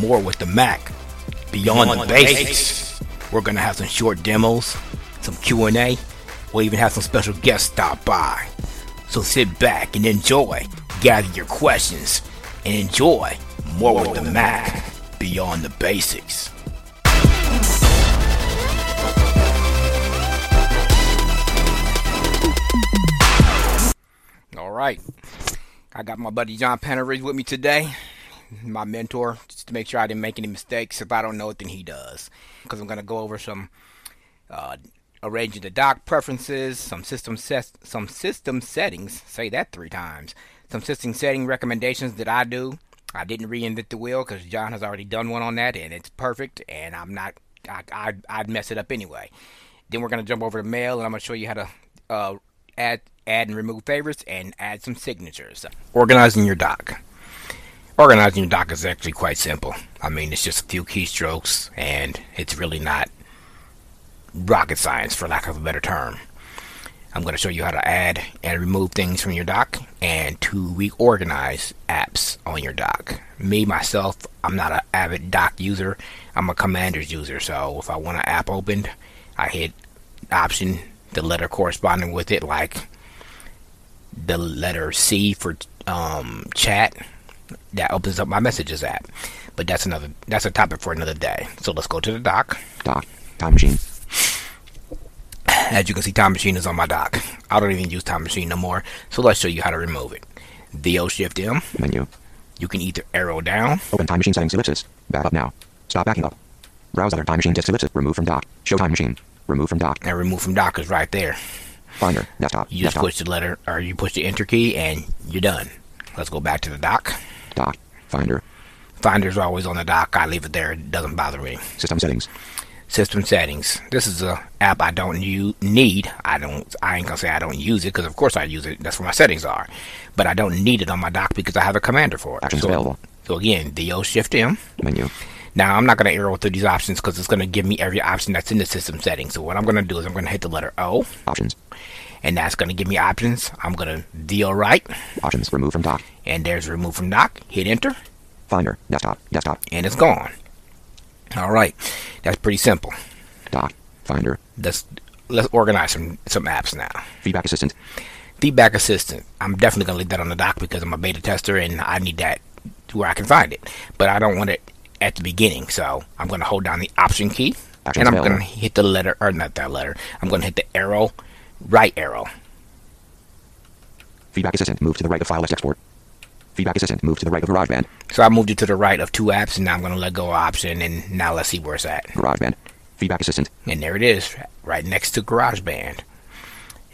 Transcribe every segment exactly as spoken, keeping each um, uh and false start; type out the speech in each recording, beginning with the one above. more with the Mac beyond, beyond the basics. basics. We're gonna have some short demos, some Q and A. We'll even have some special guests stop by. So sit back and enjoy. Gather your questions and enjoy more with the Mac beyond the basics. All right, I got my buddy John Penneridge with me today, my mentor, just to make sure I didn't make any mistakes. If I don't know it, then he does, because I'm going to go over some uh, arranging the dock preferences, some system ses- some system settings, say that three times, some system setting recommendations that I do. I didn't reinvent the wheel because John has already done one on that, and it's perfect, and I'm not, I, I, I'd mess it up anyway. Then we're going to jump over to mail, and I'm going to show you how to uh, add add and remove favorites, and add some signatures. Organizing your dock. Organizing your dock is actually quite simple. I mean, it's just a few keystrokes, and it's really not rocket science, for lack of a better term. I'm going to show you how to add and remove things from your dock, and to reorganize apps on your dock. Me, myself, I'm not an avid dock user. I'm a Commanders user, so if I want an app opened, I hit Option, the letter corresponding with it, like the letter C for um, chat. That opens up my Messages app. But that's another. That's a topic for another day. So let's go to the dock. Dock. Time Machine. As you can see, Time Machine is on my dock. I don't even use Time Machine no more. So let's show you how to remove it. V O Shift M. Menu. You can either arrow down. Open Time Machine settings ellipsis. Back up now. Stop backing up. Browse other Time Machine disk ellipsis. Remove from dock. Show Time Machine. Remove from dock. And remove from dock is right there. Finder. Desktop. You just desktop. push the letter, or you push the enter key, and you're done. Let's go back to the dock. Dock. Finder. Finders are always on the dock. I leave it there. It doesn't bother me. System settings. System settings. This is a app I don't u- need. I don't. I ain't gonna say I don't use it, because of course I use it. That's where my settings are. But I don't need it on my dock because I have a commander for it. Actions so, available. So again, V O Shift M. Menu. Now, I'm not going to arrow through these options because it's going to give me every option that's in the system settings. So what I'm going to do is I'm going to hit the letter O. Options. And that's going to give me options. I'm going to V O right. Options. Remove from dock. And there's remove from dock. Hit enter. Finder. Desktop. Desktop. And it's gone. All right. That's pretty simple. Dock. Finder. Let's, let's organize some, some apps now. Feedback Assistant. Feedback Assistant. I'm definitely going to leave that on the dock because I'm a beta tester and I need that where I can find it. But I don't want it at the beginning, so I'm going to hold down the option key, Actions and I'm going to hit the letter, or not that letter, I'm going to hit the arrow, right arrow. Feedback Assistant, move to the right of file list export. Feedback Assistant, move to the right of GarageBand. So I moved it to the right of two apps, and now I'm going to let go of option, and now let's see where it's at. GarageBand, Feedback Assistant. And there it is, right next to GarageBand.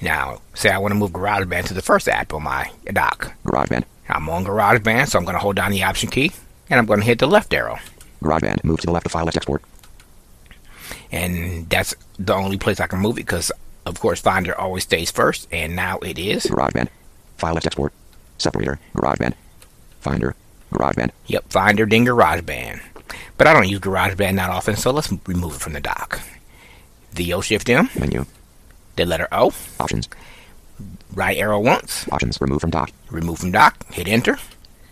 Now, say I want to move GarageBand to the first app on my dock. GarageBand. I'm on GarageBand, so I'm going to hold down the option key, and I'm going to hit the left arrow. GarageBand, move to the left of file list export. And that's the only place I can move it because, of course, Finder always stays first, and now it is. GarageBand, file list export, separator, GarageBand, Finder, GarageBand. Yep, Finder, ding, GarageBand. But I don't use GarageBand that often, so let's remove it from the dock. V O Shift M. Menu. The letter O. Options. Right arrow once. Options, remove from dock. Remove from dock, hit enter.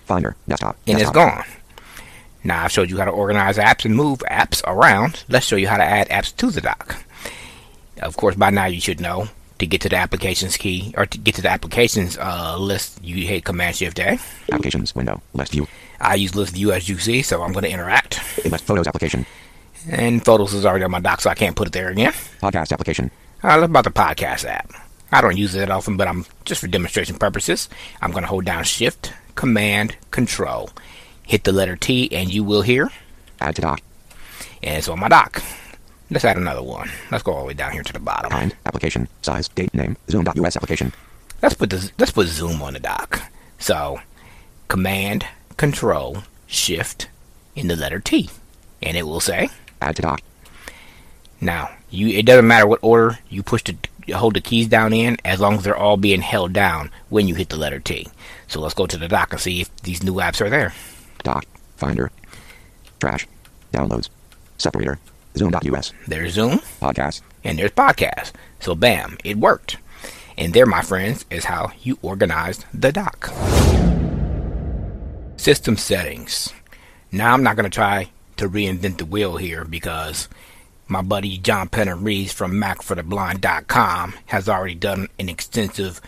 Finder, desktop. And desktop. It's gone. Now, I've showed you how to organize apps and move apps around. Let's show you how to add apps to the dock. Of course, by now you should know to get to the applications key, or to get to the applications uh, list, you hit Command-Shift-A. Applications window, list view. I use list view as you see, so I'm going to interact. List photos application. And photos is already on my dock, so I can't put it there again. Podcast application. Uh, what about the podcast app? I don't use it that often, but I'm just for demonstration purposes. I'm going to hold down Shift, Command, Control. Hit the letter T, and you will hear Add to Dock. And it's on my dock. Let's add another one. Let's go all the way down here to the bottom. Kind, application, size, date, name, zoom dot U S application. Let's put the, let's put Zoom on the dock. So, Command, Control, Shift, and the letter T. And it will say Add to Dock. Now, you it doesn't matter what order you push the hold the keys down in, as long as they're all being held down when you hit the letter T. So let's go to the dock and see if these new apps are there. Dock, Finder, Trash, Downloads, Separator, Zoom dot U S. There's Zoom. Podcast. And there's Podcast. So bam, it worked. And there, my friends, is how you organized the dock. System settings. Now, I'm not going to try to reinvent the wheel here because my buddy John Penneridge from Mac for the Blind dot com has already done an extensive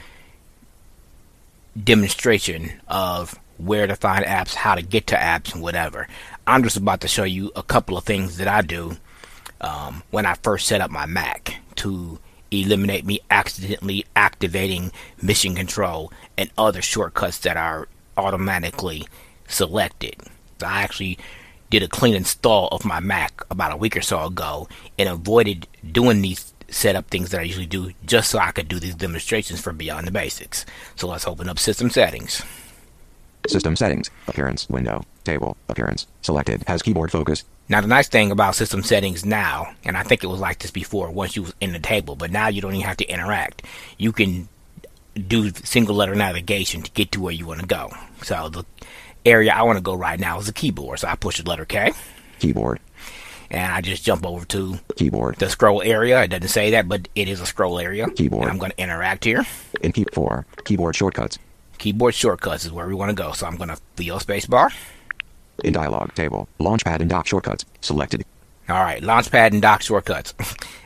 demonstration of where to find apps, how to get to apps, and whatever. I'm just about to show you a couple of things that I do um, when I first set up my Mac to eliminate me accidentally activating mission control and other shortcuts that are automatically selected. So I actually did a clean install of my Mac about a week or so ago and avoided doing these setup things that I usually do just so I could do these demonstrations for Beyond the Basics. So let's open up System Settings. System Settings, Appearance Window, Table, Appearance, Selected, Has Keyboard Focus. Now the nice thing about System Settings now, and I think it was like this before once you was in the table, but now you don't even have to interact. You can do single letter navigation to get to where you want to go. So the area I want to go right now is the keyboard, so I push the letter K. Keyboard. And I just jump over to keyboard. The scroll area. It doesn't say that, but it is a scroll area. Keyboard. And I'm going to interact here. In key four, keyboard shortcuts. Keyboard shortcuts is where we want to go, so I'm going to feel spacebar. In dialog table, launchpad and dock shortcuts selected. All right, launchpad and dock shortcuts.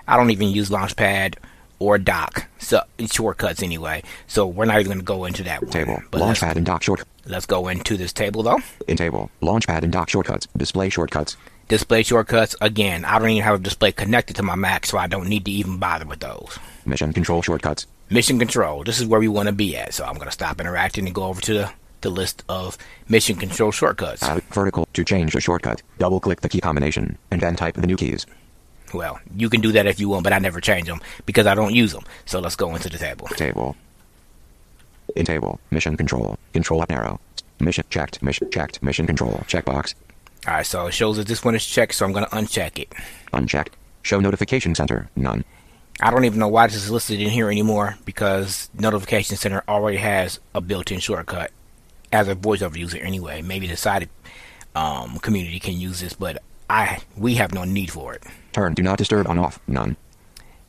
I don't even use launchpad or dock so shortcuts anyway, so we're not even going to go into that one. Table, but launchpad and dock shortcuts. Let's go into this table though. In table, launchpad and dock shortcuts, display shortcuts. Display shortcuts, again, I don't even have a display connected to my Mac, so I don't need to even bother with those. Mission control shortcuts. Mission control, this is where we want to be at, so I'm going to stop interacting and go over to the, the list of mission control shortcuts. Uh, vertical, to change a shortcut, double-click the key combination, and then type the new keys. Well, you can do that if you want, but I never change them because I don't use them. So let's go into the table. Table. In table, mission control, control up arrow, mission checked, mission checked, mission control, checkbox. Alright, so it shows that this one is checked, so I'm going to uncheck it. Unchecked. Show notification center. None. I don't even know why this is listed in here anymore, because notification center already has a built-in shortcut as a voiceover user anyway. Maybe the sighted um, community can use this, but I we have no need for it. Turn do not disturb on off. None.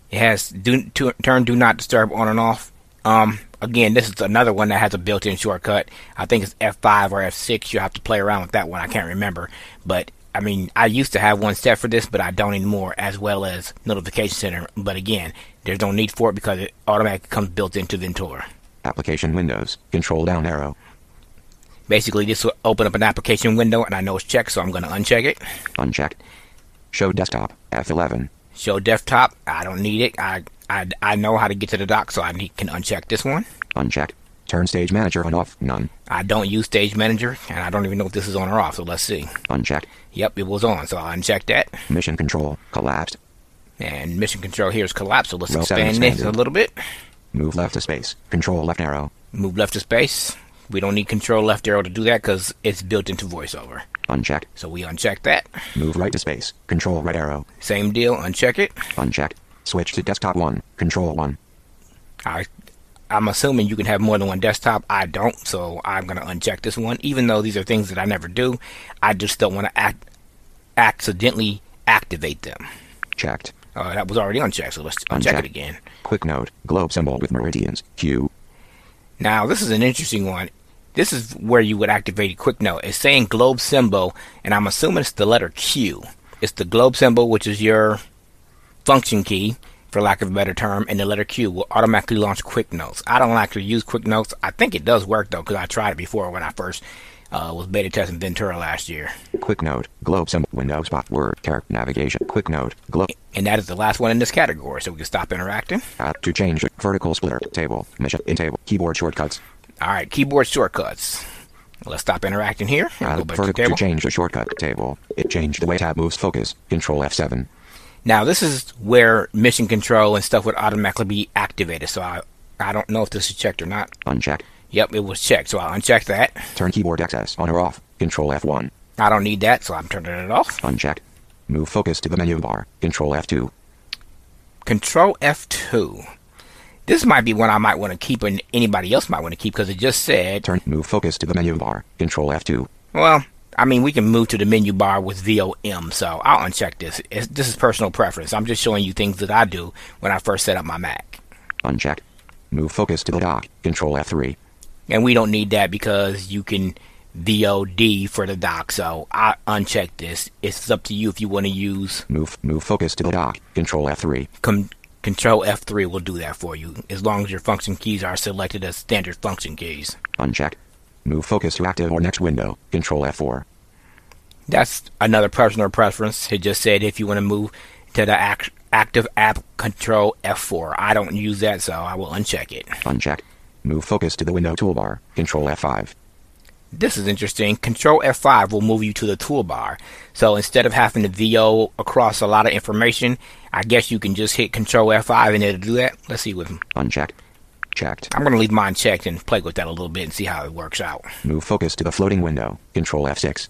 It has do, to, turn do not disturb on and off. Um, again, this is another one that has a built-in shortcut. I think it's F five or F six. You have to play around with that one. I can't remember. But, I mean, I used to have one set for this, but I don't anymore, as well as Notification Center. But, again, there's no need for it because it automatically comes built into Ventura. Application windows. Control down arrow. Basically, this will open up an application window, and I know it's checked, so I'm going to uncheck it. Unchecked. Show desktop. F eleven. Show desktop. I don't need it. I... I, I know how to get to the dock, so I need, can uncheck this one. Uncheck. Turn Stage Manager on off. None. I don't use Stage Manager, and I don't even know if this is on or off, so let's see. Uncheck. Yep, it was on, so I unchecked that. Mission Control collapsed. And Mission Control here is collapsed, so let's Row expand this a little bit. Move left to space. Control left arrow. Move left to space. We don't need Control left arrow to do that because it's built into VoiceOver. Uncheck. So we uncheck that. Move right to space. Control right arrow. Same deal. Uncheck it. Unchecked. Switch to desktop one, control one. I, I'm assuming you can have more than one desktop. I don't, so I'm going to uncheck this one. Even though these are things that I never do, I just don't want to act, accidentally activate them. Checked. Uh, that was already unchecked, so let's uncheck, uncheck it again. Quick note, globe symbol with meridians, Q. Now, this is an interesting one. This is where you would activate a quick note. It's saying globe symbol, and I'm assuming it's the letter Q. It's the globe symbol, which is your function key, for lack of a better term, and the letter Q will automatically launch Quick Notes. I don't like to use Quick Notes. I think it does work though, because I tried it before when I first uh, was beta testing Ventura last year. Quick Note, Globe Symbol, Window Spot, Word, Chart, Navigation, Quick Note, Globe. And that is the last one in this category, so we can stop interacting. Uh, to change it, vertical splitter, table, mission, in table, keyboard shortcuts. All right, keyboard shortcuts. Let's stop interacting here. Uh, go back vertical to, table. To change the shortcut table, it changed the way tab moves focus, Control F seven. Now, this is where mission control and stuff would automatically be activated, so I I don't know if this is checked or not. Unchecked. Yep, it was checked, so I unchecked that. Turn keyboard access on or off. Control F one. I don't need that, so I'm turning it off. Unchecked. Move focus to the menu bar. Control F two. Control F two. This might be one I might want to keep and anybody else might want to keep because it just said... Turn move focus to the menu bar. Control F two. Well... I mean, we can move to the menu bar with V O M, so I'll uncheck this. It's, this is personal preference. I'm just showing you things that I do when I first set up my Mac. Unchecked. Move focus to the dock. Control F three. And we don't need that because you can D O D for the dock, so I uncheck this. It's up to you if you want to use... Move move focus to the dock. Control F three. Com- Control F three will do that for you, as long as your function keys are selected as standard function keys. Uncheck. Move focus to active or next window. Control F four. That's another personal preference. It just said if you want to move to the act- active app, Control F four. I don't use that, so I will uncheck it. Uncheck. Move focus to the window toolbar. Control F five. This is interesting. Control F five will move you to the toolbar. So instead of having to V O across a lot of information, I guess you can just hit Control F five and it'll do that. Let's see with unchecked. Checked. I'm going to leave mine checked and play with that a little bit and see how it works out. Move focus to the floating window. Control F six.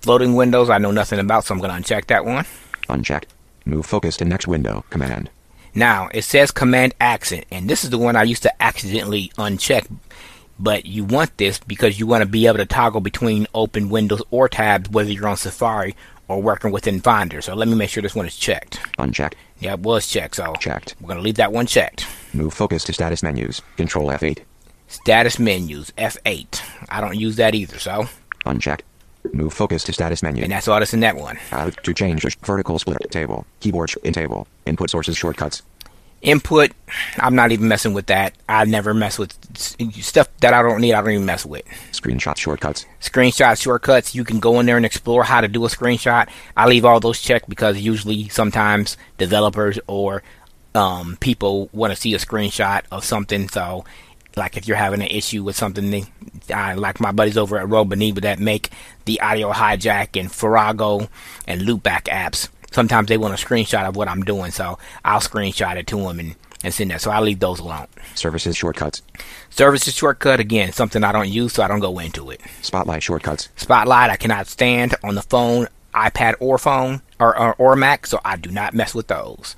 Floating windows I know nothing about, so I'm going to uncheck that one. Unchecked. Move focus to next window. Command. Now, it says Command Accent, and this is the one I used to accidentally uncheck. But you want this because you want to be able to toggle between open windows or tabs, whether you're on Safari or working within Finder. So let me make sure this one is checked. Unchecked. Yeah, it was checked, so checked. We're going to leave that one checked. Move focus to status menus. Control F eight. Status menus, F eight. I don't use that either, so. Unchecked. Move focus to status menu. And that's all that's in that one. How to change vertical split table. Keyboard in table. Input sources shortcuts. Input, I'm not even messing with that. I never mess with stuff that I don't need. I don't even mess with. Screenshot shortcuts. Screenshot shortcuts. You can go in there and explore how to do a screenshot. I leave all those checked because usually sometimes developers or um, people want to see a screenshot of something. So, like if you're having an issue with something, I, like my buddies over at Rogue Amoeba that make the Audio Hijack and Farago and Loopback apps. Sometimes they want a screenshot of what I'm doing, so I'll screenshot it to them and, and send that. So I'll leave those alone. Services shortcuts. Services shortcut, again, something I don't use, so I don't go into it. Spotlight shortcuts. Spotlight, I cannot stand on the phone, iPad or phone, or, or, or Mac, so I do not mess with those.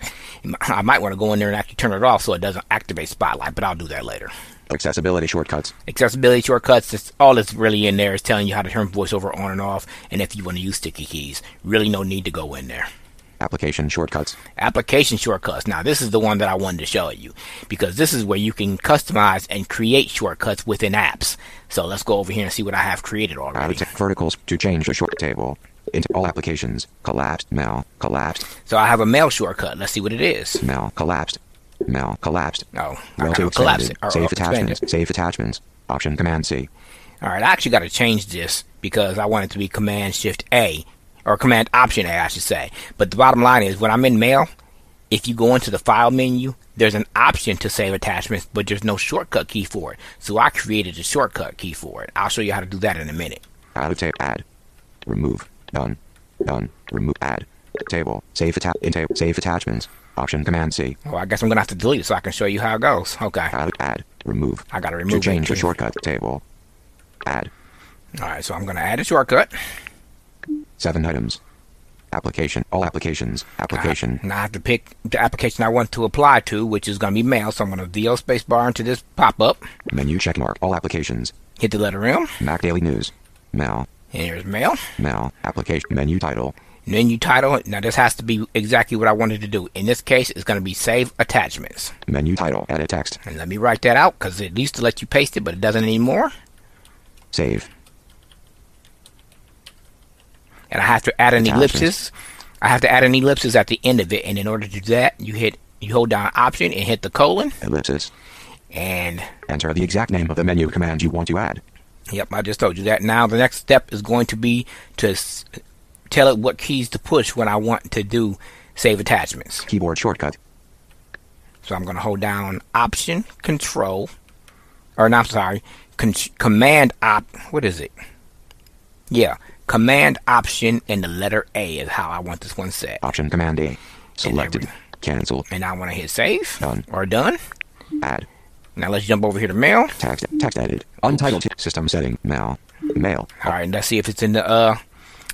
I might want to go in there and actually turn it off so it doesn't activate Spotlight, but I'll do that later. Accessibility shortcuts. Accessibility shortcuts, it's, all that's really in there is telling you how to turn VoiceOver on and off, and if you want to use sticky keys. Really no need to go in there. Application shortcuts. Application shortcuts. Now, this is the one that I wanted to show you because this is where you can customize and create shortcuts within apps. So let's go over here and see what I have created already. I would take verticals to change the short table into all applications. Collapsed. Mail. Collapsed. So I have a mail shortcut. Let's see what it is. Mail. Collapsed. Mail. Collapsed. Oh, well, to collapse it. Save attachments. Save attachments. Option Command C. All right, I actually got to change this because I want it to be Command Shift A. Or Command Option A, I should say. But the bottom line is, when I'm in Mail, if you go into the File menu, there's an option to save attachments, but there's no shortcut key for it. So I created a shortcut key for it. I'll show you how to do that in a minute. I would say Add, Remove, Done, Done, Remove, Add, Table, Save atta- in table, Save Attachments, Option Command C. Well, I guess I'm gonna have to delete it so I can show you how it goes. Okay. I would add, remove. I gotta remove. To change the shortcut table. Add. All right, so I'm gonna add a shortcut. Seven items. Application. All applications. Application. I, now I have to pick the application I want to apply to, which is going to be Mail. So I'm going to V O spacebar into this pop-up. Menu checkmark. All applications. Hit the letter M. Mac Daily News. Mail. And here's Mail. Mail. Application. Menu title. Menu title. Now this has to be exactly what I wanted to do. In this case, it's going to be Save Attachments. Menu title. Edit text. And let me write that out because it used to let you paste it, but it doesn't anymore. Save. And I have to add an ellipsis. I have to add an ellipsis at the end of it. And in order to do that, you hit, you hold down Option and hit the colon. Ellipsis. And enter the exact name of the menu command you want to add. Yep, I just told you that. Now the next step is going to be to s- tell it what keys to push when I want to do save attachments. Keyboard shortcut. So I'm going to hold down Option, Control, or no, I'm sorry, con- Command Op. What is it? Yeah. Command Option and the letter A is how I want this one set. Option Command A. Selected. And Cancel. And I want to hit Save. Done. Or Done. Add. Now let's jump over here to Mail. Text. Text edit. Untitled. System setting. Mail. Mail. All right. Let's see if it's in the uh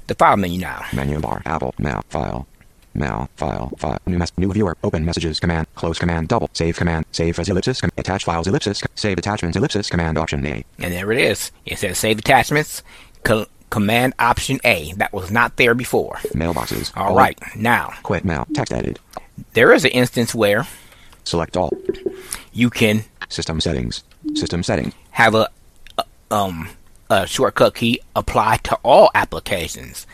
the file menu now. Menu bar. Apple. Mail. File. Mail. File. File. New mess. New viewer. Open messages. Command. Close command. Double. Save command. Save as ellipsis. Com- attach files. Ellipsis. Save attachments. Ellipsis. Command Option A. And there it is. It says Save Attachments. Col- Command Option A. That was not there before. Mailboxes. All, all right. Now. Quit mail. Text edit. There is an instance where. Select all. You can. System settings. System setting. Have a, a um uh, shortcut key apply to all applications.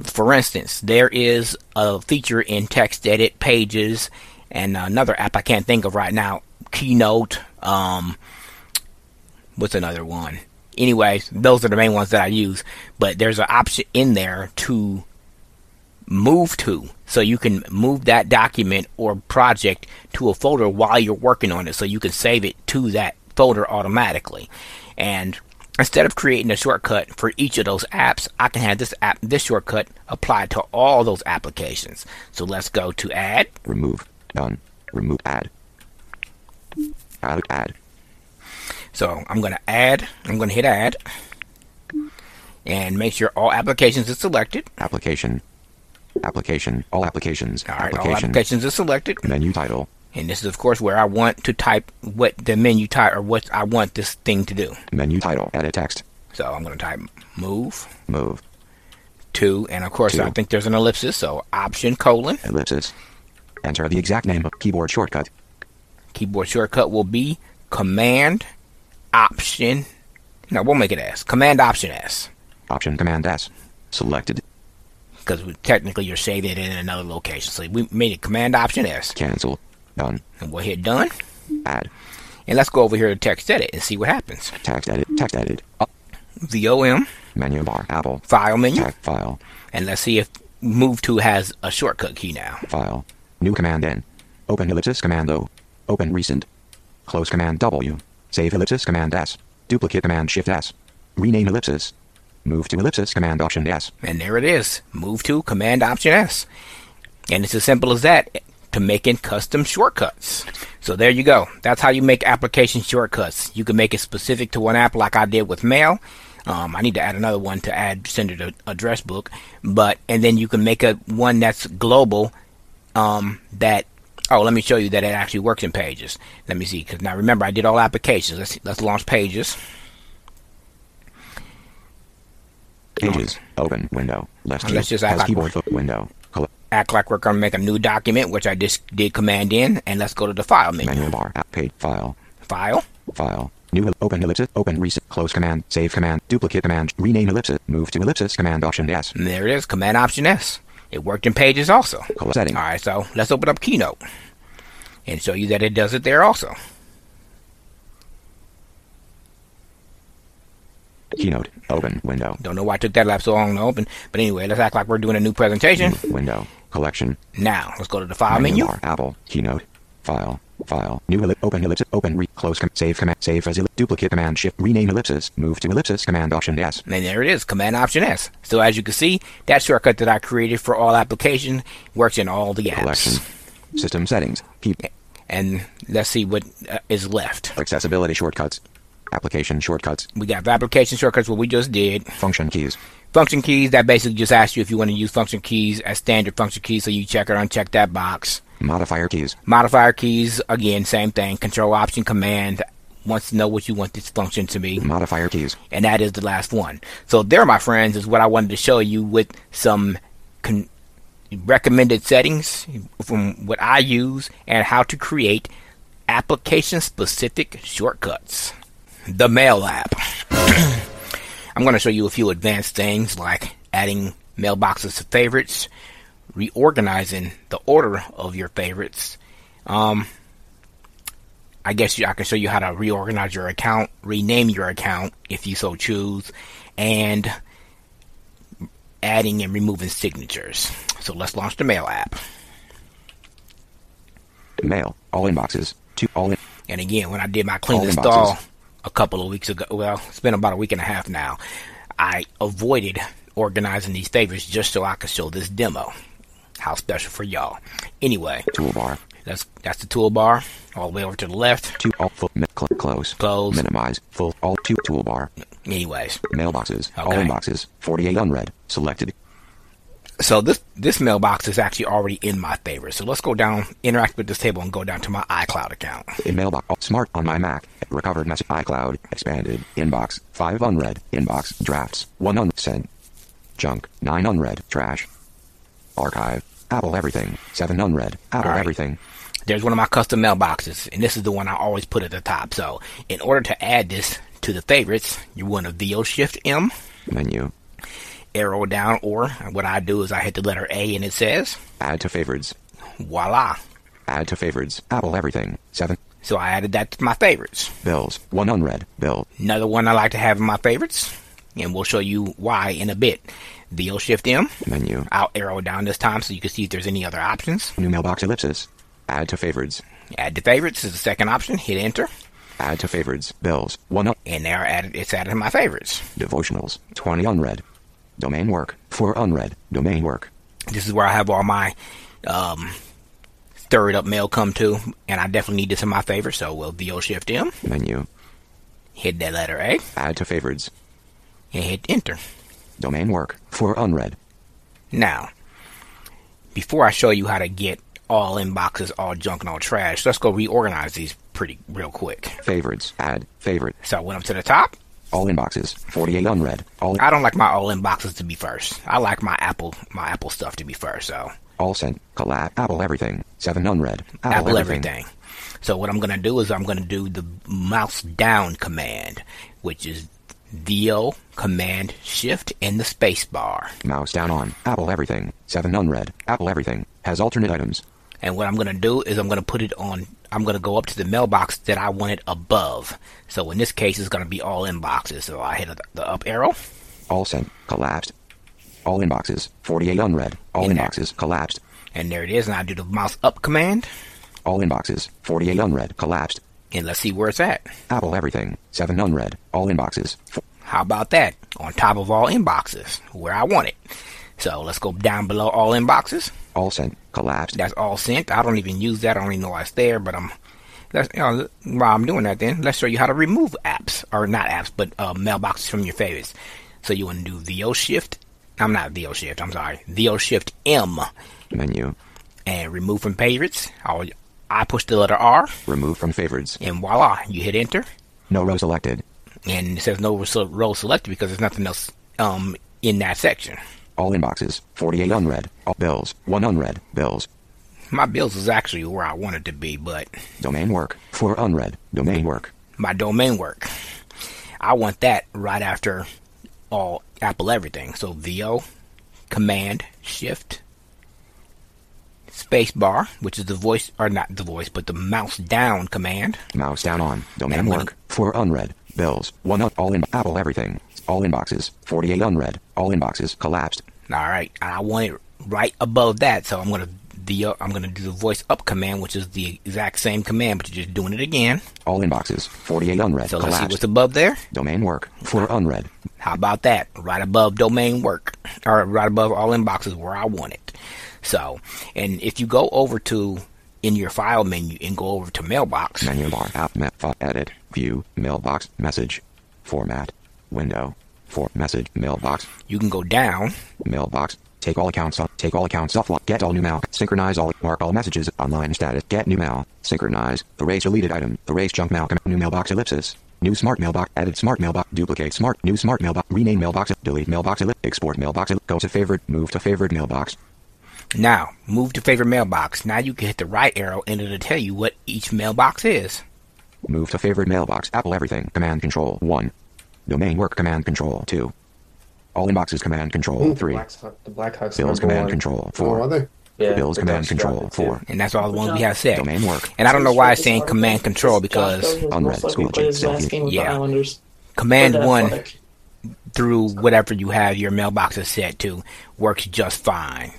For instance, there is a feature in text-edit Pages and another app I can't think of right now, Keynote, um, what's another one? Anyways, those are the main ones that I use, but there's an option in there to move to, so you can move that document or project to a folder while you're working on it, so you can save it to that folder automatically. And instead of creating a shortcut for each of those apps, I can have this app, this shortcut applied to all those applications. So let's go to Add, Remove, Done, Remove, Add, Add, Add. So I'm going to add, I'm going to hit add, and make sure all applications is selected. Application, application, all applications. All right, application. All applications is selected. Menu title. And this is, of course, where I want to type what the menu title, or what I want this thing to do. Menu title, edit text. So I'm going to type move. Move. To, and of course, two. I think there's an ellipsis, so option colon. Ellipsis. Enter the exact name of keyboard shortcut. Keyboard shortcut will be Command. Option, no, we'll make it S. Command Option S. Option Command S. Selected. Because technically you're saving it in another location. So we made it Command Option S. Cancel. Done. And we'll hit Done. Add. And let's go over here to Text Edit and see what happens. Text Edit. Text Edit. Up. V O M. Menu bar. Apple. File menu. Tech file. And let's see if Move To has a shortcut key now. File. New Command N. Open ellipsis Command O. Open Recent. Close Command W. Save ellipsis Command S. Duplicate Command Shift S. Rename ellipsis. Move to ellipsis Command Option S. And there it is. Move to Command Option S. And it's as simple as that to making custom shortcuts. So there you go. That's how you make application shortcuts. You can make it specific to one app like I did with Mail. Um, I need to add another one to add sender to address book. But and then you can make a one that's global um, that Oh, let me show you that it actually works in Pages. Let me see, because now remember I did all applications. Let's see, let's launch Pages. Pages. Open window. Left key. Let's just act like, window. act like we're going to make a new document, which I just did Command N, and let's go to the File menu. Menu bar. App page. File. File. File. New open ellipsis. Open reset. Close command. Save command. Duplicate command. Rename ellipsis. Move to ellipsis. Command Option S. And there it is. Command Option S. It worked in Pages also. Setting. All right, so let's open up Keynote and show you that it does it there also. Keynote, open window. Don't know why it took that lap so long to open, but anyway, let's act like we're doing a new presentation. Window, collection. Now, let's go to the File menu. menu. Bar, Apple, Keynote, File, File, New ellipsis, Open ellipsis, Open, re, Close, com, Save command, Save as ellipsis, Duplicate command shift, Rename ellipsis, Move to ellipsis, Command Option S. And there it is, Command Option S. So as you can see, that shortcut that I created for all applications works in all the apps. Collection, System settings, P- and let's see what uh, is left. Accessibility shortcuts, application shortcuts. We got application shortcuts, what we just did. Function keys. Function keys, that basically just asks you if you want to use function keys as standard function keys, so you check or uncheck that box. Modifier keys. Modifier keys, again, same thing. Control, Option, Command. Wants to know what you want this function to be. Modifier keys. And that is the last one. So there, my friends, is what I wanted to show you with some con- recommended settings from what I use and how to create application-specific shortcuts. The Mail app. I'm going to show you a few advanced things like adding mailboxes to favorites, reorganizing the order of your favorites. Um, I guess you, I can show you how to reorganize your account, rename your account if you so choose, and adding and removing signatures. So let's launch the Mail app. Mail, all inboxes, two all in. And again, when I did my clean install a couple of weeks ago, well, it's been about a week and a half now, I avoided organizing these favorites just so I could show this demo. How special for y'all. Anyway. Toolbar. That's that's the toolbar. All the way over to the left. To all full mi- cl- close. Close. Minimize. Full all to toolbar. Anyways. Mailboxes. Okay. All inboxes. forty-eight unread. Selected. So this this mailbox is actually already in my favorites. So let's go down, interact with this table, and go down to my iCloud account. In mailbox. Oh, smart on my Mac. Recovered message. iCloud. Expanded. Inbox. five unread. Inbox. Drafts. one unsent. Junk. nine unread. Trash. Archive. Apple everything. seven unread. Apple right. everything. There's one of my custom mailboxes, and this is the one I always put at the top. So in order to add this to the favorites, you want to V O Shift M. Menu. Arrow down, or what I do is I hit the letter A and it says add to favorites. Voila. Add to favorites. Apple everything. Seven. So I added that to my favorites. Bills. One unread bill. Another one I like to have in my favorites, and we'll show you why in a bit. V O Shift M. Menu. I'll arrow down this time so you can see if there's any other options. New mailbox ellipsis. Add to favorites. Add to favorites is the second option. Hit enter. Add to favorites. Bills. One up. And now added, it's added to my favorites. Devotionals. twenty unread. Domain work. four unread. Domain work. This is where I have all my... Um, Stir It Up mail come to, and I definitely need this in my favor, so we'll V O Shift M. Menu. Hit that letter A. Add to favorites. And hit enter. Domain work for unread. Now, before I show you how to get all inboxes, all junk, and all trash, let's go reorganize these pretty real quick. Favorites. Add. Favorite. So I went up to the top. All inboxes. forty-eight unread. All. I don't like my all inboxes to be first. I like my Apple, my Apple stuff to be first, so... All sent. Collab. Apple everything. Seven unread. Apple, Apple everything. everything. So what I'm going to do is I'm going to do the mouse down command, which is V O command shift and the space bar. Mouse down on. Apple everything. Seven unread. Apple everything. Has alternate items. And what I'm going to do is I'm going to put it on. I'm going to go up to the mailbox that I want it above. So in this case, it's going to be all inboxes. So I hit the up arrow. All sent. Collapsed. All inboxes, forty-eight unread. All in inboxes there. Collapsed. And there it is, and I do the mouse up command. All inboxes, forty-eight unread, collapsed. And let's see where it's at. Apple everything, seven unread. All inboxes. How about that? On top of all inboxes, where I want it. So let's go down below all inboxes. All sent, collapsed. That's all sent. I don't even use that. I don't even know it's there, but I'm... Let's, you know, while I'm doing that then, let's show you how to remove apps, or not apps, but uh, mailboxes from your favorites. So you want to do V O Shift. I'm not V O Shift, I'm sorry. V O Shift M. Menu. And remove from favorites. I'll, I push the letter R. Remove from favorites. And voila, you hit enter. No row selected. And it says no row selected because there's nothing else um, in that section. All inboxes, forty-eight unread. All bills, one unread. Bills. My bills is actually where I want it to be, but... Domain work, four unread. Domain work. My domain work. I want that right after... all Apple everything. So V O command shift space bar, which is the voice or not the voice, but the mouse down command. Mouse down on domain work for unread bills. One up all in Apple everything. All inboxes. forty-eight unread. All inboxes collapsed. All right, I want it right above that, so I'm gonna V O. I'm gonna do the voice up command, which is the exact same command, but you're just doing it again. All inboxes. forty-eight unread. So collapsed. Let's see what's above there. Domain work for unread. How about that? Right above domain work, or right above all inboxes where I want it. So, and if you go over to, in your file menu, and go over to mailbox. Menu bar, app, map, file, edit, view, mailbox, message, format, window, for message, mailbox. You can go down. Mailbox, take all accounts on, take all accounts offline, get all new mail, synchronize all, mark all messages, online status, get new mail, synchronize, erase deleted item, erase junk mail, new mailbox ellipsis. New smart mailbox, edit smart mailbox, duplicate smart, new smart mailbox, rename mailbox, delete mailbox, export mailbox, go to favorite, move to favorite mailbox. Now, move to favorite mailbox. Now you can hit the right arrow and it'll tell you what each mailbox is. Move to favorite mailbox, Apple everything, command control one. Domain work command control two. All inboxes command control Ooh, three. The Black House bills command one. Control four. Are they? Yeah, bills command control four. And that's all the ones we have set. Domain work. And I don't know why it's saying command control because unread school yeah. Command one through whatever you have your mailbox is set to works just fine.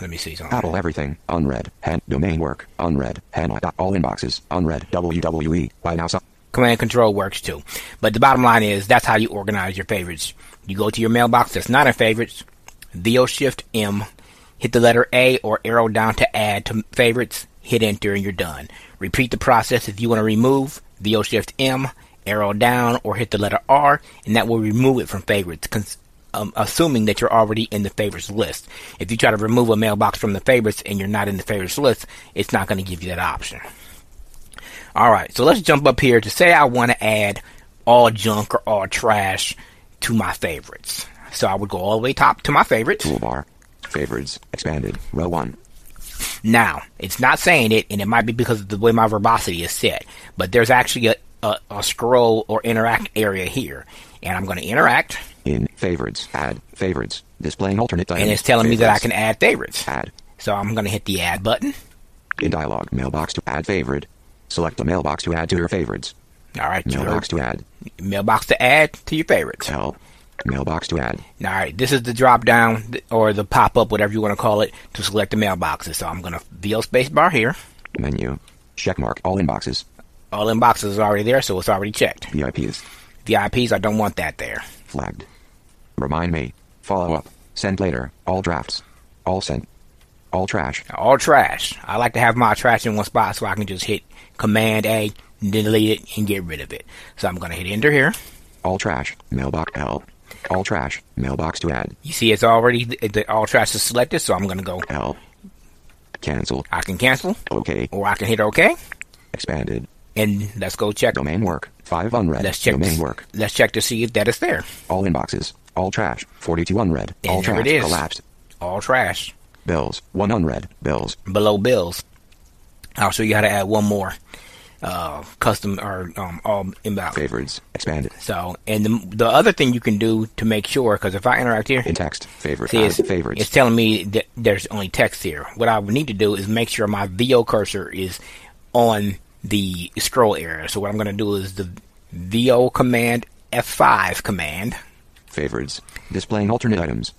Let me see something. Apple everything unread hand domain work unread hand all inboxes unread W W E by now. Command control works too. But the bottom line is that's how you organize your favorites. You go to your mailbox that's not in favorites. V O Shift M. Hit the letter A or arrow down to add to favorites, hit enter, and you're done. Repeat the process if you want to remove, V O Shift M, arrow down, or hit the letter R, and that will remove it from favorites, cons- um, assuming that you're already in the favorites list. If you try to remove a mailbox from the favorites and you're not in the favorites list, it's not going to give you that option. All right, so let's jump up here to say I want to add all junk or all trash to my favorites. So I would go all the way top to my favorites. Toolbar. Favorites expanded row one. Now it's not saying it, and it might be because of the way my verbosity is set, but there's actually a, a, a scroll or interact area here. And I'm going to interact. In favorites, add favorites, displaying alternate items. And it's telling favorites. me that I can add favorites. Add. So I'm going to hit the add button. In dialog, mailbox to add favorite. Select a mailbox to add to your favorites. All right. Mailbox your, to add. Mailbox to add to your favorites. Help. Mailbox to add. All right. This is the drop down or the pop up, whatever you want to call it, to select the mailboxes. So I'm going to V L space bar here. Menu. Check mark all inboxes. All inboxes is already there, so it's already checked. V I Ps. V I Ps, I don't want that there. Flagged. Remind me. Follow up. Send later. All drafts. All sent. All trash. All trash. I like to have my trash in one spot so I can just hit Command A, delete it, and get rid of it. So I'm going to hit enter here. All trash. Mailbox L. All trash. Mailbox to add. You see it's already, the all trash is selected, so I'm going to go L. Cancel. I can cancel. Okay. Or I can hit okay. Expanded. And let's go check. Domain work. Five unread. Let's check. Domain work. Let's check to see if that is there. All inboxes. All trash. forty-two unread. And all there trash. It is. Collapsed. All trash. Bills. One unread. Bills. Below bills. I'll show you how to add one more uh, custom or um, all inbox. Favorites. Expanded. So, and the, the other thing you can do to make sure, because if I interact here. In text. Favorites. See, it's, favorites. It's telling me that there's only text here. What I would need to do is make sure my V O cursor is on the scroll area. So what I'm going to do is the V O command F five command. Favorites. Displaying alternate items.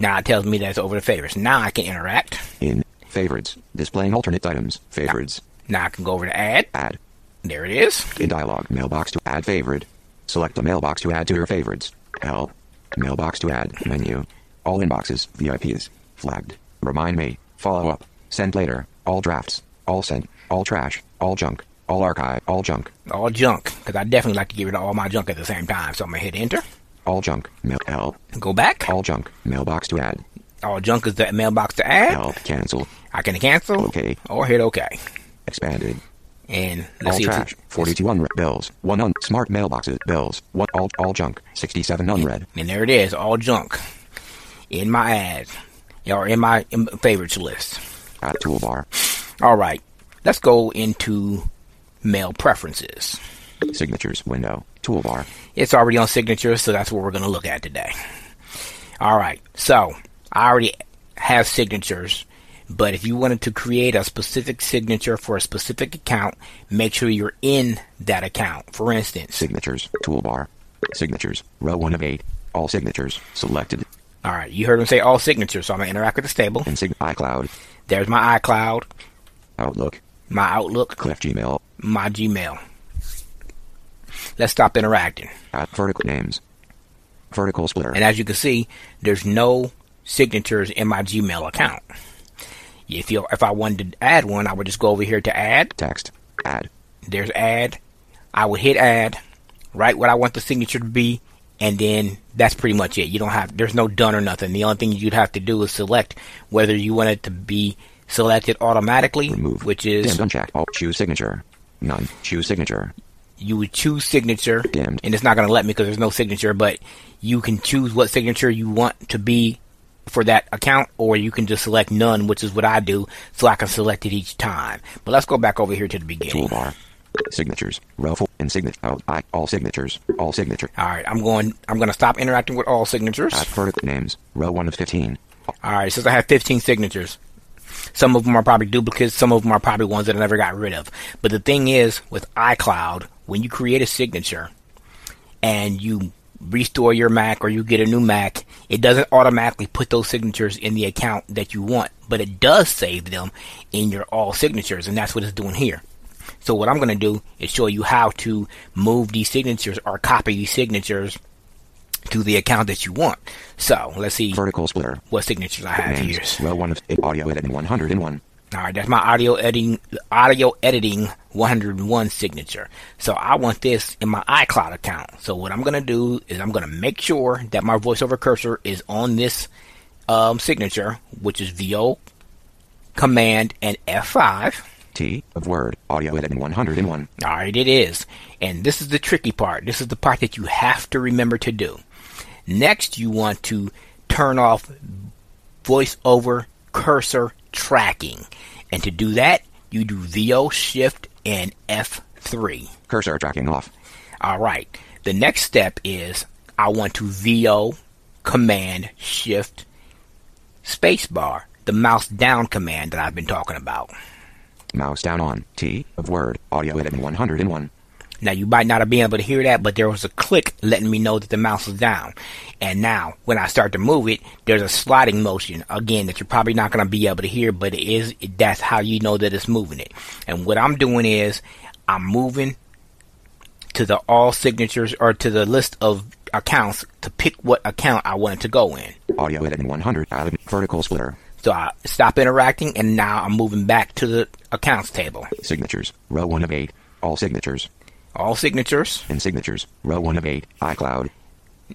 Now it tells me that's over the favorites. Now I can interact. In favorites. Displaying alternate items. Favorites. Now, now I can go over to add. Add. There it is. In dialog, mailbox to add favorite. Select a mailbox to add to your favorites. Help. Mailbox to add. Menu. All inboxes. V I Ps. Flagged. Remind me. Follow up. Send later. All drafts. All sent. All trash. All junk. All archive. All junk. All junk. Because I definitely like to get rid of all my junk at the same time. So I'm going to hit enter. All junk. Mail. L. Go back. All junk. Mailbox to add. All junk is the mailbox to add. L. Cancel. I can cancel. Okay. Or hit okay. Expanded. And let's all see. All trash. forty-two unread bills. One un. Smart mailboxes. Bills. One. All. All junk. sixty-seven unread. And there it is. All junk. In my ads. Or in my favorites list. Add toolbar. All right. Let's go into mail preferences. Signatures window. Toolbar. It's already on signatures, so that's what we're going to look at today. All right. So I already have signatures, but if you wanted to create a specific signature for a specific account, make sure you're in that account. For instance, signatures, toolbar, signatures, row one of eight, all signatures selected. All right. You heard him say all signatures, so I'm going to interact with this table. And sig- iCloud. There's my iCloud. Outlook. My Outlook. Clef Gmail. My Gmail. Let's stop interacting. Add vertical names. Vertical splitter. And as you can see, there's no signatures in my Gmail account. If you, if I wanted to add one, I would just go over here to add. Text. Add. There's add. I would hit add. Write what I want the signature to be. And then that's pretty much it. You don't have, there's no done or nothing. The only thing you'd have to do is select whether you want it to be selected automatically. Remove. Which is. Dimmed, unchecked. Oh, choose signature. None. Choose signature. You would choose signature, dimmed. And it's not going to let me because there's no signature, but you can choose what signature you want to be for that account, or you can just select none, which is what I do, so I can select it each time. But let's go back over here to the beginning. Toolbar, signatures, row four, and signature, oh, I, all signatures, all signature. All right, I'm going, I'm going to stop interacting with all signatures. Add vertical names, row one of fifteen. All right, since I have fifteen signatures. Some of them are probably duplicates. Some of them are probably ones that I never got rid of. But the thing is, with iCloud, when you create a signature and you restore your Mac or you get a new Mac, it doesn't automatically put those signatures in the account that you want. But it does save them in your all signatures, and that's what it's doing here. So what I'm going to do is show you how to move these signatures or copy these signatures to the account that you want. So let's see vertical splitter. What signatures I have here. Well, one of audio editing one oh one. All right, that's my audio editing audio editing one oh one signature. So I want this in my iCloud account. So what I'm going to do is I'm going to make sure that my voiceover cursor is on this um, signature, which is V O command and F five. T of word audio editing one oh one. All right, it is. And this is the tricky part. This is the part that you have to remember to do. Next, you want to turn off voiceover cursor tracking. And to do that, you do V O shift and F three. Cursor tracking off. All right. The next step is I want to V O command shift spacebar, the mouse down command that I've been talking about. Mouse down on T of word, audio edit one oh one. Now, you might not have been able to hear that, but there was a click letting me know that the mouse is down. And now, when I start to move it, there's a sliding motion, again, that you're probably not going to be able to hear, but it is. That's how you know that it's moving it. And what I'm doing is, I'm moving to the all signatures, or to the list of accounts, to pick what account I want it to go in. Audio edit one hundred, vertical splitter. So I stop interacting, and now I'm moving back to the accounts table. Signatures, row one of eight, all signatures. All signatures. And signatures. Row one of eight. iCloud.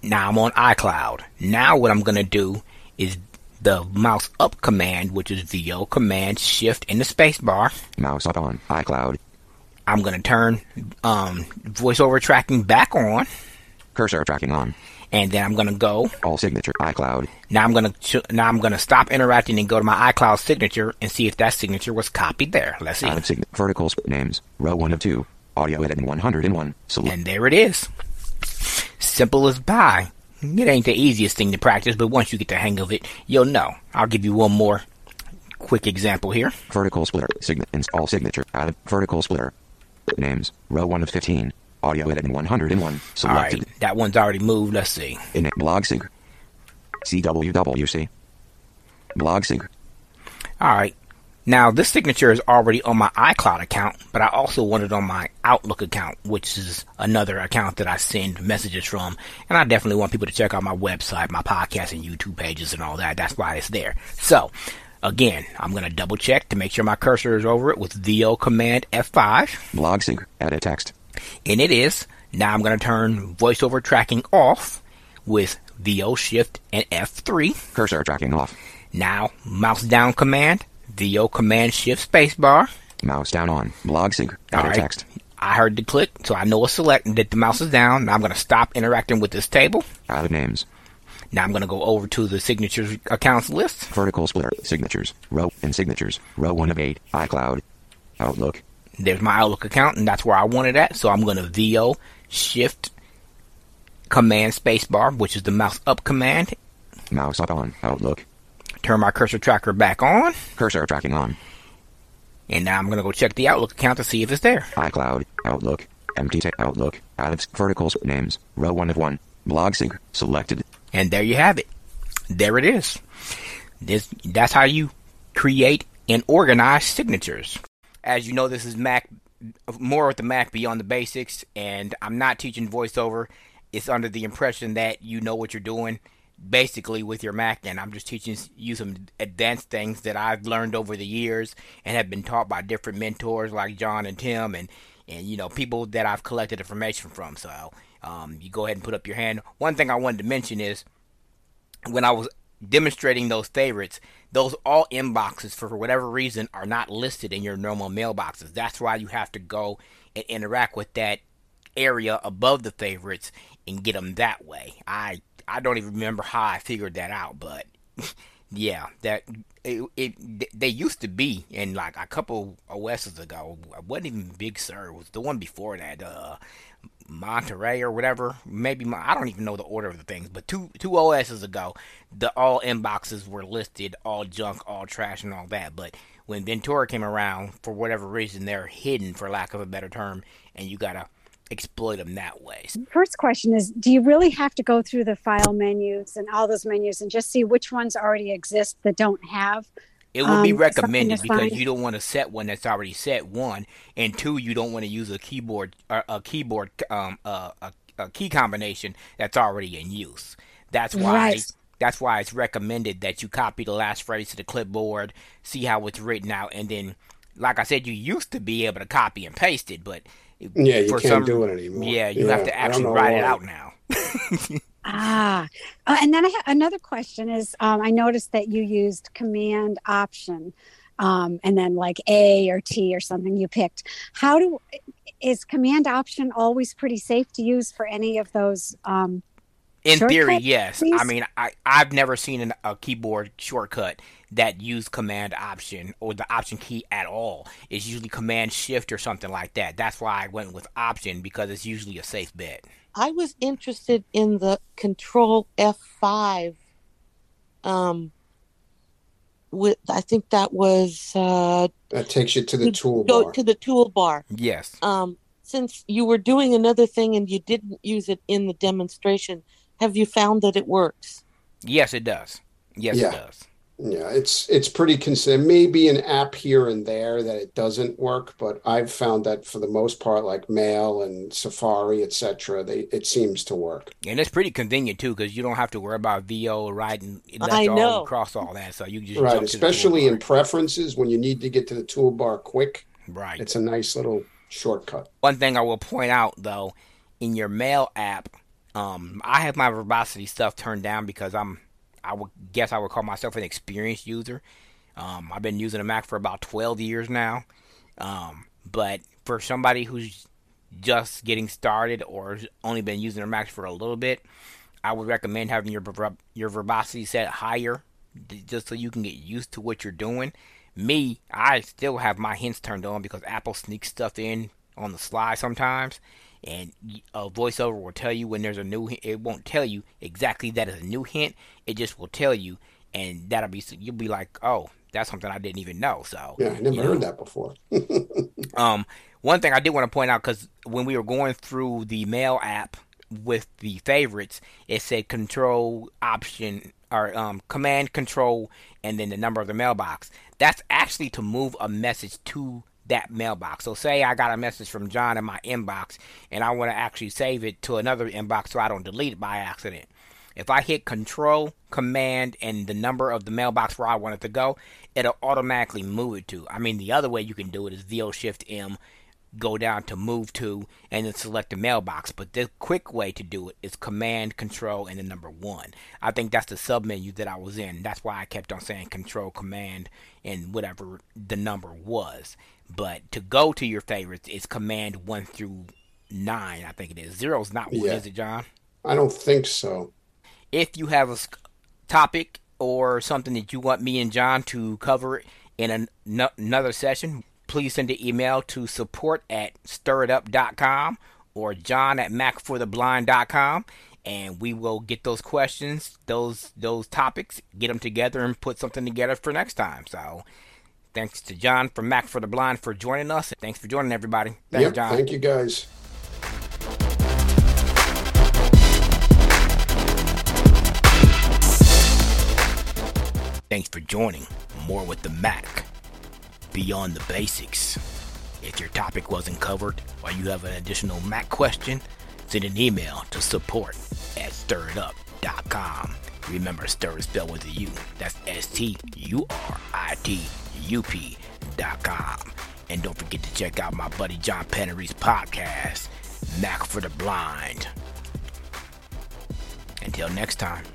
Now I'm on iCloud. Now what I'm going to do is the mouse up command, which is V O command shift in the space bar. Mouse up on iCloud. I'm going to turn um, voiceover tracking back on. Cursor tracking on. And then I'm going to go. All signature. iCloud. Now I'm going to now I'm going to stop interacting and go to my iCloud signature and see if that signature was copied there. Let's see. Out of sign- verticals. Names. Row one of two. Audio edit one oh one. Salute. And there it is. Simple as pie. It ain't the easiest thing to practice, but once you get the hang of it, you'll know. I'll give you one more quick example here. Vertical splitter. Sign- all signature. Out of vertical splitter. Names. Row one of fifteen. Audio edit one oh one. All right. That one's already moved. Let's see. In blog sync. C W W C. Blog sync. All right. Now, this signature is already on my iCloud account, but I also want it on my Outlook account, which is another account that I send messages from. And I definitely want people to check out my website, my podcast, and YouTube pages and all that. That's why it's there. So, again, I'm going to double check to make sure my cursor is over it with V O command F five. Blog sync, edit text. And it is. Now I'm going to turn voiceover tracking off with V O shift and F three. Cursor tracking off. Now, mouse down command. V O command shift spacebar. Mouse down on blog sync. All right. Text. I heard the click, so I know it's selecting that the mouse is down. Now I'm going to stop interacting with this table. Out of names. Now I'm going to go over to the signatures accounts list. Vertical splitter signatures row and signatures row one of eight iCloud Outlook. There's my Outlook account, and that's where I want it at. So I'm going to V O shift command spacebar, which is the mouse up command. Mouse up on Outlook. Turn my cursor tracker back on. Cursor tracking on. And now I'm going to go check the Outlook account to see if it's there. iCloud, Outlook, empty t- Outlook, out of verticals, names, row one of one, blog sync, selected. And there you have it. There it is. This That's how you create and organize signatures. As you know, this is Mac, more with the Mac Beyond the Basics, and I'm not teaching voiceover. It's under the impression that you know what you're doing. Basically with your Mac, and I'm just teaching you some advanced things that I've learned over the years and have been taught by different mentors like John and Tim and, and you know, people that I've collected information from. So um, you go ahead and put up your hand. One thing I wanted to mention is when I was demonstrating those favorites, those all inboxes for whatever reason are not listed in your normal mailboxes. That's why you have to go and interact with that area above the favorites and get them that way. I I don't even remember how I figured that out, but yeah, that it, it they used to be in like a couple O S's ago. It wasn't even Big Sur. It was the one before that, uh, Monterey or whatever. Maybe my, I don't even know the order of the things, but two two O S's ago, the all inboxes were listed, all junk, all trash, and all that. But when Ventura came around, for whatever reason, they're hidden, for lack of a better term, and you gotta exploit them that way. First question is, do you really have to go through the file menus and all those menus and just see which ones already exist that don't have? It would um, be recommended because you don't want to set one that's already set, one, and two, you don't want to use a keyboard or a keyboard um a, a, a key combination that's already in use. That's why right. That's why it's recommended that you copy the last phrase to the clipboard, see how it's written out, and then, like I said, you used to be able to copy and paste it, but yeah, you for can't some, do it anymore. Yeah, you yeah, have to actually write why. it out now. ah, uh, and then I ha- another question is, um, I noticed that you used Command Option, um, and then like A or T or something you picked. How do is Command Option always pretty safe to use for any of those? Um, In shortcut, theory, yes. Please? I mean, I, I've never seen an, a keyboard shortcut that used command option or the option key at all. It's usually command shift or something like that. That's why I went with option, because it's usually a safe bet. I was interested in the control F five. Um, with I think that was... Uh, that takes you to the toolbar. Go to the toolbar. Yes. Um, since you were doing another thing and you didn't use it in the demonstration, have you found that it works? Yes, it does. Yes, yeah. it does. Yeah, it's it's pretty consistent. Maybe an app here and there that it doesn't work, but I've found that for the most part, like Mail and Safari, et cetera, they it seems to work. And it's pretty convenient too, because you don't have to worry about V O right and left all across all that. So you just right, jump especially to the in preferences when you need to get to the toolbar quick. Right, it's a nice little shortcut. One thing I will point out though, in your Mail app, um, I have my Verbosity stuff turned down because I'm. I would guess I would call myself an experienced user. Um, I've been using a Mac for about twelve years now. Um, but for somebody who's just getting started or only been using a Mac for a little bit, I would recommend having your your verbosity set higher just so you can get used to what you're doing. Me, I still have my hints turned on because Apple sneaks stuff in on the sly sometimes. And a voiceover will tell you when there's a new hint. It won't tell you exactly that is a new hint. It just will tell you, and that'll be you'll be like, oh, that's something I didn't even know. So yeah, I never heard that before. um, one thing I did want to point out, because when we were going through the Mail app with the favorites, it said Control Option or um, Command Control, and then the number of the mailbox. That's actually to move a message to that mailbox. So say I got a message from John in my inbox and I want to actually save it to another inbox so I don't delete it by accident. If I hit Control, Command, and the number of the mailbox where I want it to go, it'll automatically move it to. I mean, the other way you can do it is V O Shift M, go down to Move To, and then select the mailbox. But the quick way to do it is Command, Control, and the number one. I think that's the submenu that I was in. That's why I kept on saying Control, Command, and whatever the number was. But to go to your favorites, it's Command one through nine, I think it is. Zero is not one, yeah. Is it, John? I don't think so. If you have a topic or something that you want me and John to cover in an, no, another session, please send an email to support at stir it up dot com or john at mac for the blind dot com, and we will get those questions, those those topics, get them together and put something together for next time. So... thanks to John from Mac for the Blind for joining us. Thanks for joining, everybody. Thanks, yep, John. Thank you, guys. Thanks for joining More with the Mac, Beyond the Basics. If your topic wasn't covered or you have an additional Mac question, send an email to support at stir it up dot com. Remember, Stir is spelled with a U. That's S T U R I T. U P dot com. And don't forget to check out my buddy John Penneridge's podcast, Mac for the Blind. Until next time.